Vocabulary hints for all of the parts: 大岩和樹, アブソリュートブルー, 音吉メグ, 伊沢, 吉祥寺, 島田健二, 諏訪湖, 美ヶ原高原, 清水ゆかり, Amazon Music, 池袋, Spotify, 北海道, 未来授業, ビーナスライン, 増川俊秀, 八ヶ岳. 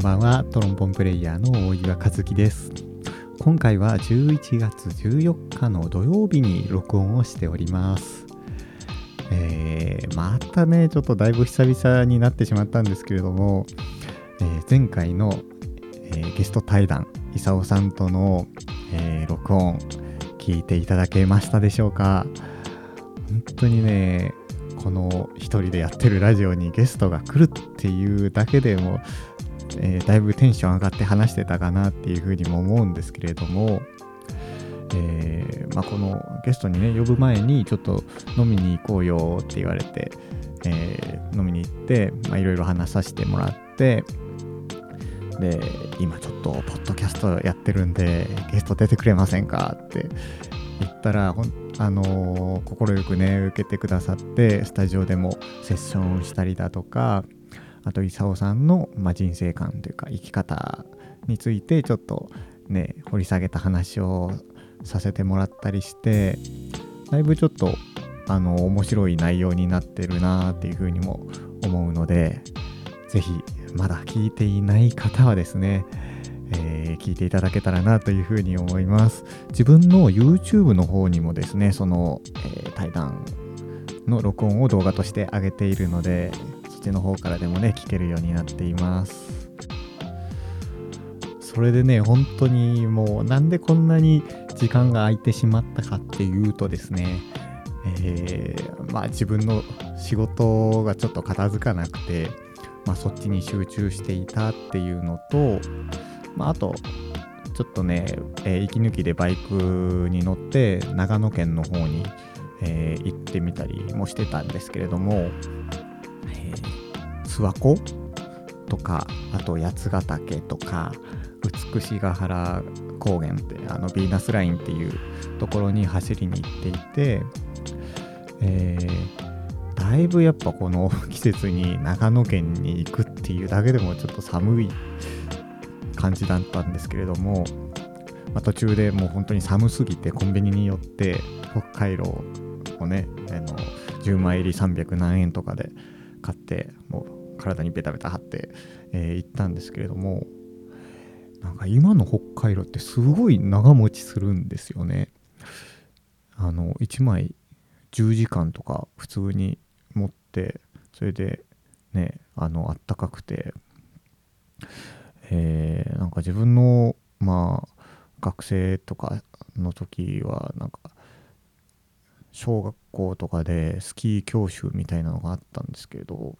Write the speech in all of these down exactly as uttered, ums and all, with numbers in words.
ばんは、トロンボンプレイヤーの大岩和樹です。今回はじゅういちがつじゅうよっかの土曜日に録音をしております。えー、またねちょっとだいぶ久々になってしまったんですけれども、えー、前回の、えー、ゲスト対談伊沢さんとの、えー、録音聞いていただけましたでしょうか。本当にねこの一人でやってるラジオにゲストが来るっていうだけでも、えー、だいぶテンション上がって話してたかなっていうふうにも思うんですけれども、えーまあ、このゲストにね呼ぶ前にちょっと飲みに行こうよって言われて、えー、飲みに行っていろいろ話させてもらって、で今ちょっとポッドキャストやってるんでゲスト出てくれませんかって言ったら、ほんあの快、ー、くね受けてくださって、スタジオでもセッションしたりだとか、あと伊沢さんの、まあ、人生観というか生き方についてちょっとね掘り下げた話をさせてもらったりして、だいぶちょっとあの面白い内容になってるなっていうふうにも思うので、ぜひまだ聞いていない方はですね、えー、聞いていただけたらなというふうに思います。自分の YouTube の方にもですねその、えー、対談の録音を動画として上げているので、そっちの方からでもね聞けるようになっています。それでね本当にもうなんでこんなに時間が空いてしまったかっていうとですね、えー、まあ自分の仕事がちょっと片付かなくて、まあ、そっちに集中していたっていうのと、まあ、あとちょっとね、えー、息抜きでバイクに乗って長野県の方に、えー、行ってみたりもしてたんですけれども、えー、諏訪湖とか、あと八ヶ岳とか美ヶ原高原って、あのビーナスラインっていうところに走りに行っていて、えー、だいぶやっぱこの季節に長野県に行くっていうだけでもちょっと寒い感じだったんですけれども、まあ、途中でもう本当に寒すぎてコンビニに寄って北海道をねあのじゅうまいいりさんびゃくなんえんとかで買って、もう体にベタベタ貼って、えー、行ったんですけれども、なんか今の北海道ってすごい長持ちするんですよね。あのいちまいじゅうじかんとか普通に持って、それでねあのあったかくて、えー、なんか自分のまあ学生とかの時はなんか小学校とかでスキー教習みたいなのがあったんですけど、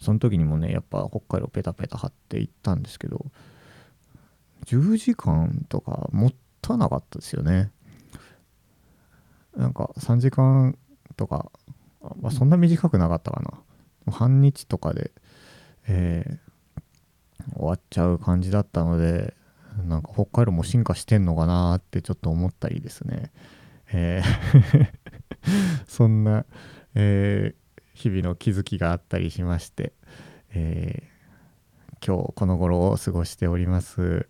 その時にもねやっぱ北海道ペタペタ張って行ったんですけど、じゅうじかんとか持たなかったですよね。なんかさんじかんとか、まあ、そんな短くなかったかな、半日とかで、えー、終わっちゃう感じだったので、なんか北海道も進化してんのかなってちょっと思ったりですね、えー、そんな、えー、日々の気づきがあったりしまして、えー今日この頃を過ごしております。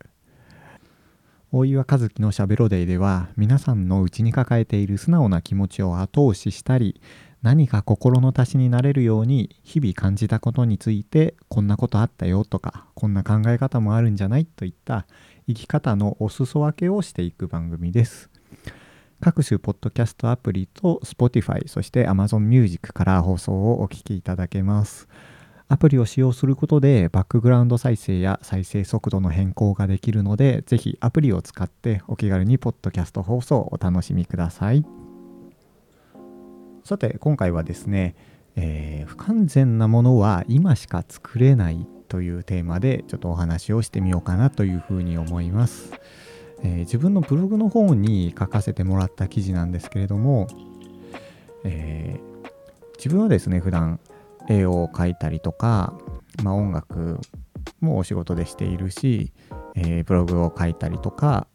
大岩和樹のしゃべろデイでは、皆さんの内に抱えている素直な気持ちを後押ししたり、何か心の足しになれるように日々感じたことについて、こんなことあったよとか、こんな考え方もあるんじゃないといった生き方のお裾分けをしていく番組です。各種ポッドキャストアプリと Spotify、 そして Amazon Music から放送をお聞きいただけます。アプリを使用することでバックグラウンド再生や再生速度の変更ができるので、ぜひアプリを使ってお気軽にポッドキャスト放送をお楽しみください。さて今回はですね、えー、不完全なものは今しか作れないというテーマでちょっとお話をしてみようかなというふうに思います。えー、自分のブログの方に書かせてもらった記事なんですけれども、えー、自分はですね普段絵を描いたりとか、まあ、音楽もお仕事でしているし、えー、ブログを書いたりとか、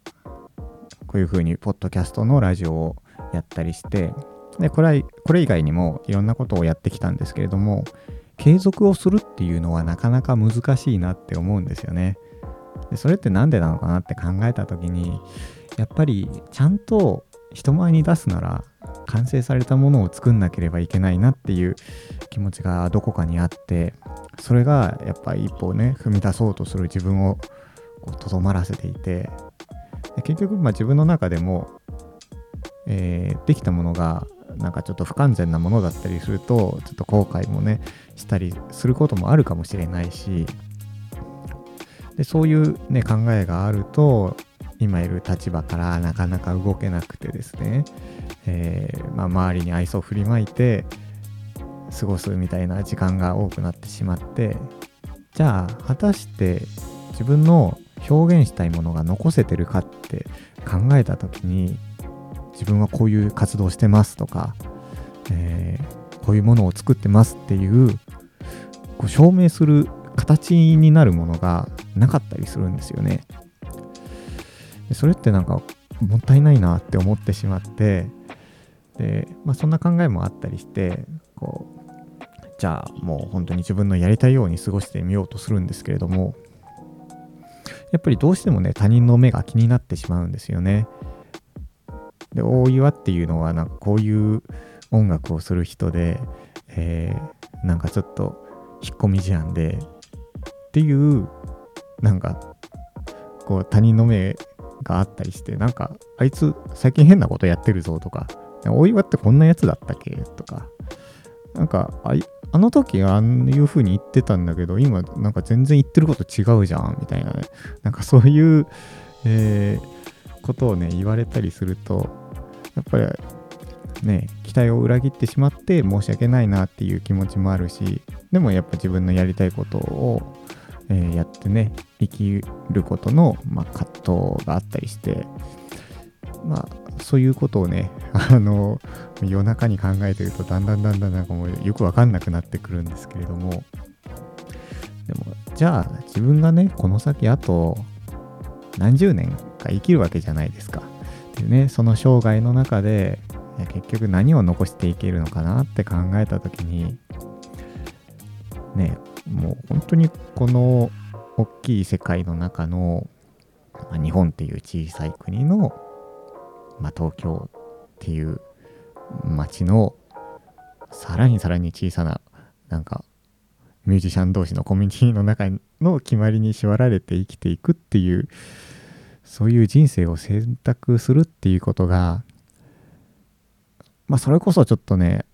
こういうふうにポッドキャストのラジオをやったりして、でこれ、これ以外にもいろんなことをやってきたんですけれども、継続をするっていうのはなかなか難しいなって思うんですよね。でそれってなんでなのかなって考えた時に、やっぱりちゃんと人前に出すなら完成されたものを作んなければいけないなっていう気持ちがどこかにあって、それがやっぱり一歩ね踏み出そうとする自分をとどまらせていて、で結局まあ自分の中でも、えー、できたものがなんかちょっと不完全なものだったりするとちょっと後悔もねしたりすることもあるかもしれないし、でそういう、ね、考えがあると今いる立場からなかなか動けなくてですね、えーまあ、周りに愛想を振りまいて過ごすみたいな時間が多くなってしまって、じゃあ果たして自分の表現したいものが残せてるかって考えた時に、自分はこういう活動してますとか、えー、こういうものを作ってますっていう、こう証明する形になるものがなかったりするんですよね。でそれってなんかもったいないなって思ってしまって、でまあ、そんな考えもあったりして、こうじゃあもう本当に自分のやりたいように過ごしてみようとするんですけれども、やっぱりどうしてもね他人の目が気になってしまうんですよね。で大岩っていうのはなんかこういう音楽をする人で、えー、なんかちょっと引っ込み思案でっていう、なんかこう他人の目があったりして、なんかあいつ最近変なことやってるぞとか、大岩ってこんなやつだったっけとか、なんかあいあの時ああいう風に言ってたんだけど今なんか全然言ってること違うじゃんみたいなね、なんかそういう、えー、ことをね言われたりすると、やっぱりね期待を裏切ってしまって申し訳ないなっていう気持ちもあるし、でもやっぱ自分のやりたいことを、えー、やってね生きることの、まあ、葛藤があったりして、まあそういうことをね、あの夜中に考えてるとだんだんだんだんなんかもうよくわかんなくなってくるんですけれども、でもじゃあ自分がねこの先あと何十年か生きるわけじゃないですか。でね、その生涯の中で結局何を残していけるのかなって考えた時にね、もう本当にこの大きい世界の中の日本っていう小さい国のまあ、東京っていう街のさらにさらに小さななんかミュージシャン同士のコミュニティの中の決まりに縛られて生きていくっていう、そういう人生を選択するっていうことが、まあそれこそちょっとね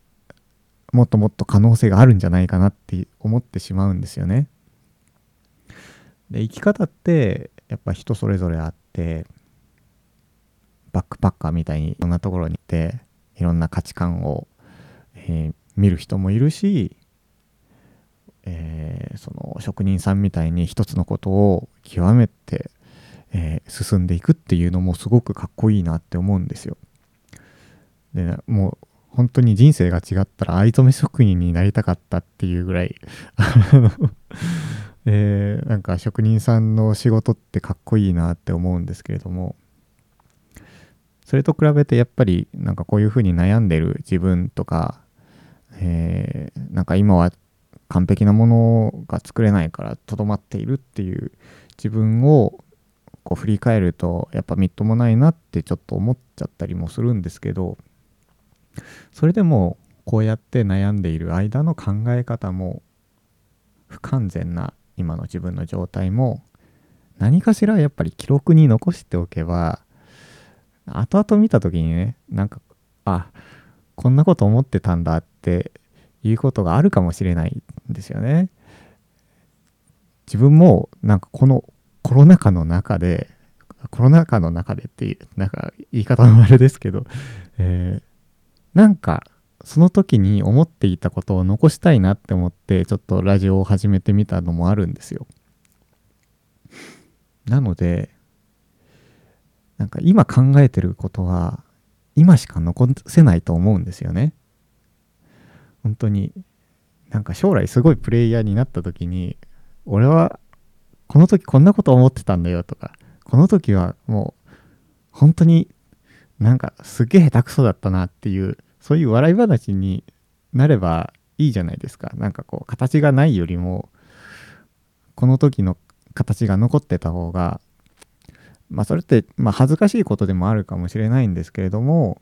もっともっと可能性があるんじゃないかなって思ってしまうんですよね。で生き方ってやっぱ人それぞれあって、バックパッカーみたいにいろんなところに行っていろんな価値観を、えー、見る人もいるし、えー、その職人さんみたいに一つのことを極めて、えー、進んでいくっていうのもすごくかっこいいなって思うんですよ。でもう本当に人生が違ったら藍染め職人になりたかったっていうぐらい、えー、なんか職人さんの仕事ってかっこいいなって思うんですけれども、それと比べてやっぱりなんかこういうふうに悩んでる自分とか、えー、なんか今は完璧なものが作れないからとどまっているっていう自分をこう振り返るとやっぱみっともないなってちょっと思っちゃったりもするんですけど、それでもこうやって悩んでいる間の考え方も不完全な今の自分の状態も何かしらやっぱり記録に残しておけば後々見た時にね、なんかあこんなこと思ってたんだっていうことがあるかもしれないんですよね。自分もなんかこのコロナ禍の中でコロナ禍の中でっていうなんか言い方もあれですけど、えー、なんかその時に思っていたことを残したいなって思ってちょっとラジオを始めてみたのもあるんですよ。なのでなんか今考えてることは今しか残せないと思うんですよね。本当になんか将来すごいプレイヤーになった時に、俺はこの時こんなこと思ってたんだよとか、この時はもう本当になんかすげえ下手くそだったなっていう、そういう笑い話になればいいじゃないですか。なんかこう形がないよりもこの時の形が残ってた方が、まあそれってまあ恥ずかしいことでもあるかもしれないんですけれども、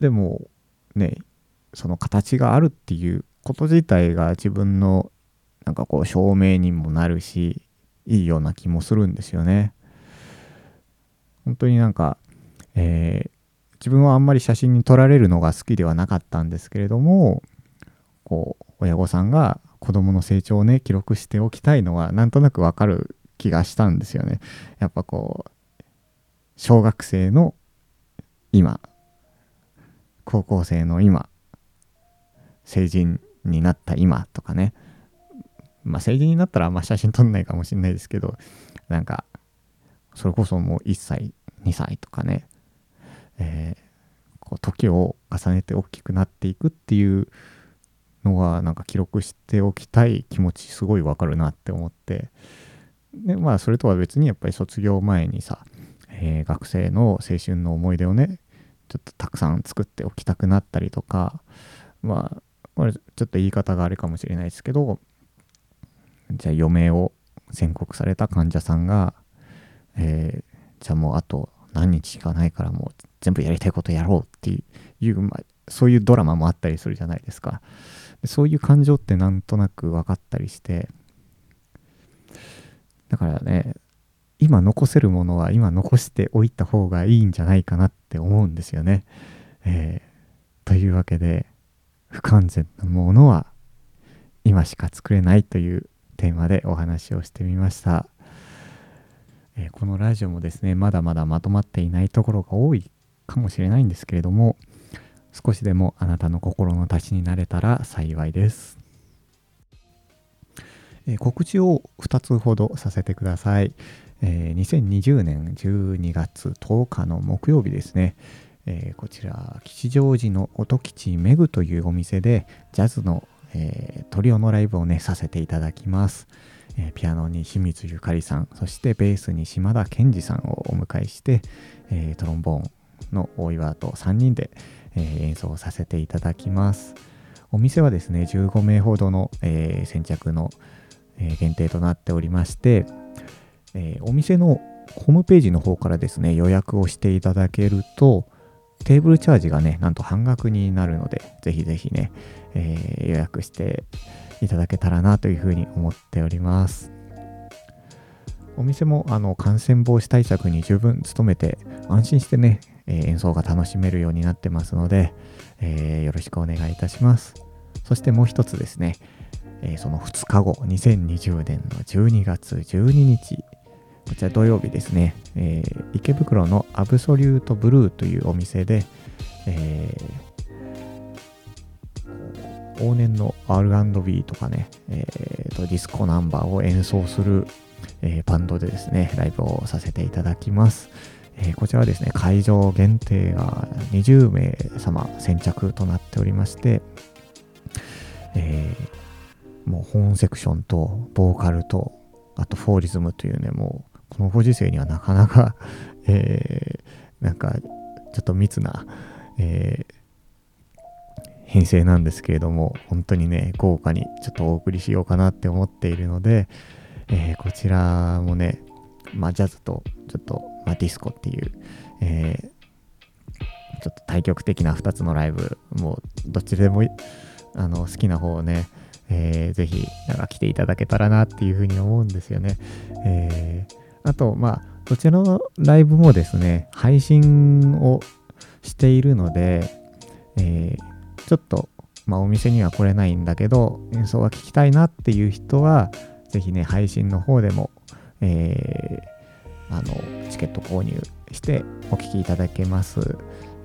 でもね、その形があるっていうこと自体が自分のなんかこう証明にもなるし、いいような気もするんですよね。本当になんか、えー、自分はあんまり写真に撮られるのが好きではなかったんですけれども、こう親御さんが子供の成長をね記録しておきたいのはなんとなくわかる気がしたんですよね。やっぱこう小学生の今、高校生の今、成人になった今とかね、まあ成人になったらあんま写真撮んないかもしれないですけど、なんかそれこそもういっさいにさいとかね、えー、こう時を重ねて大きくなっていくっていうのがなんか記録しておきたい気持ちすごいわかるなって思って、でまあそれとは別にやっぱり卒業前にさ、えー、学生の青春の思い出をねちょっとたくさん作っておきたくなったりとか、まあこれちょっと言い方があれかもしれないですけど、じゃあ余命を宣告された患者さんがえー、じゃあもうあと何日しかないからもう全部やりたいことやろうっていう、まあ、そういうドラマもあったりするじゃないですか。でそういう感情ってなんとなく分かったりして、だからね今残せるものは今残しておいた方がいいんじゃないかなって思うんですよね、えー、というわけで不完全なものは今しか作れないというテーマでお話をしてみました。このラジオもですね、まだまだまとまっていないところが多いかもしれないんですけれども、少しでもあなたの心の足しになれたら幸いです。えー、告知をふたつほどさせてください。えー、にせんにじゅうねんじゅうにがつとおかの木曜日ですね、えー、こちら吉祥寺の音吉メグというお店でジャズの、えー、トリオのライブをねさせていただきます。ピアノに清水ゆかりさん、そしてベースに島田健二さんをお迎えして、えー、トロンボーンの大岩とさんにんで、えー、演奏させていただきます。お店はですね、じゅうごめいほどの、えー、先着の、えー、限定となっておりまして、えー、お店のホームページの方からですね、予約をしていただけると、テーブルチャージがね、なんと半額になるので、ぜひぜひね、えー、予約していただけたらなというふうに思っております。お店もあの感染防止対策に十分努めて、安心してね、えー、演奏が楽しめるようになってますので、えー、よろしくお願いいたします。そしてもう一つですね、えー、そのふつかご、にせんにじゅうねんのじゅうにがつじゅうににち、こちら土曜日ですね、えー、池袋のアブソリュートブルーというお店で、えー、往年の アールアンドビー とかね、えー、とディスコナンバーを演奏する、えー、バンドでですねライブをさせていただきます、えー、こちらはですね会場限定がにじゅうめいさま先着となっておりまして、えー、もうホーンセクションとボーカルとあとフォーリズムというね、もうこのご時世にはなかなか、えー、なんかちょっと密な、えー、編成なんですけれども、本当にね豪華にちょっとお送りしようかなって思っているので、えー、こちらもね、まあ、ジャズとちょっと、まあ、ディスコっていう、えー、ちょっと対極的なふたつのライブ、もうどっちでもあの好きな方をね、えー、ぜひなんか来ていただけたらなっていうふうに思うんですよね。えー、あとまあどちらのライブもですね配信をしているので、えー、ちょっと、まあ、お店には来れないんだけど演奏は聞きたいなっていう人はぜひね配信の方でも、えー、あのチケット購入してお聞きいただけます。よ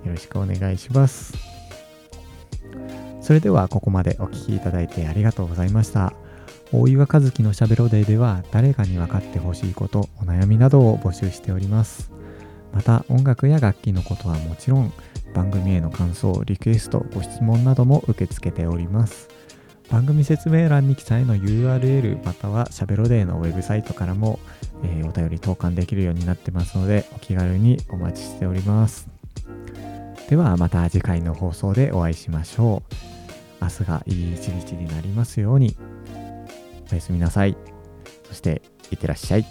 ろしくお願いします。それではここまでお聞きいただいてありがとうございました。大岩和樹のしゃべろデイでは誰かに分かってほしいこと、お悩みなどを募集しております。また音楽や楽器のことはもちろん、番組への感想、リクエスト、ご質問なども受け付けております。番組説明欄に記載の ユーアールエル またはしゃべろデイのウェブサイトからも、えー、お便り投函できるようになってますので、お気軽にお待ちしております。ではまた次回の放送でお会いしましょう。明日がいい一日になりますように。おやすみなさい。そしていってらっしゃい。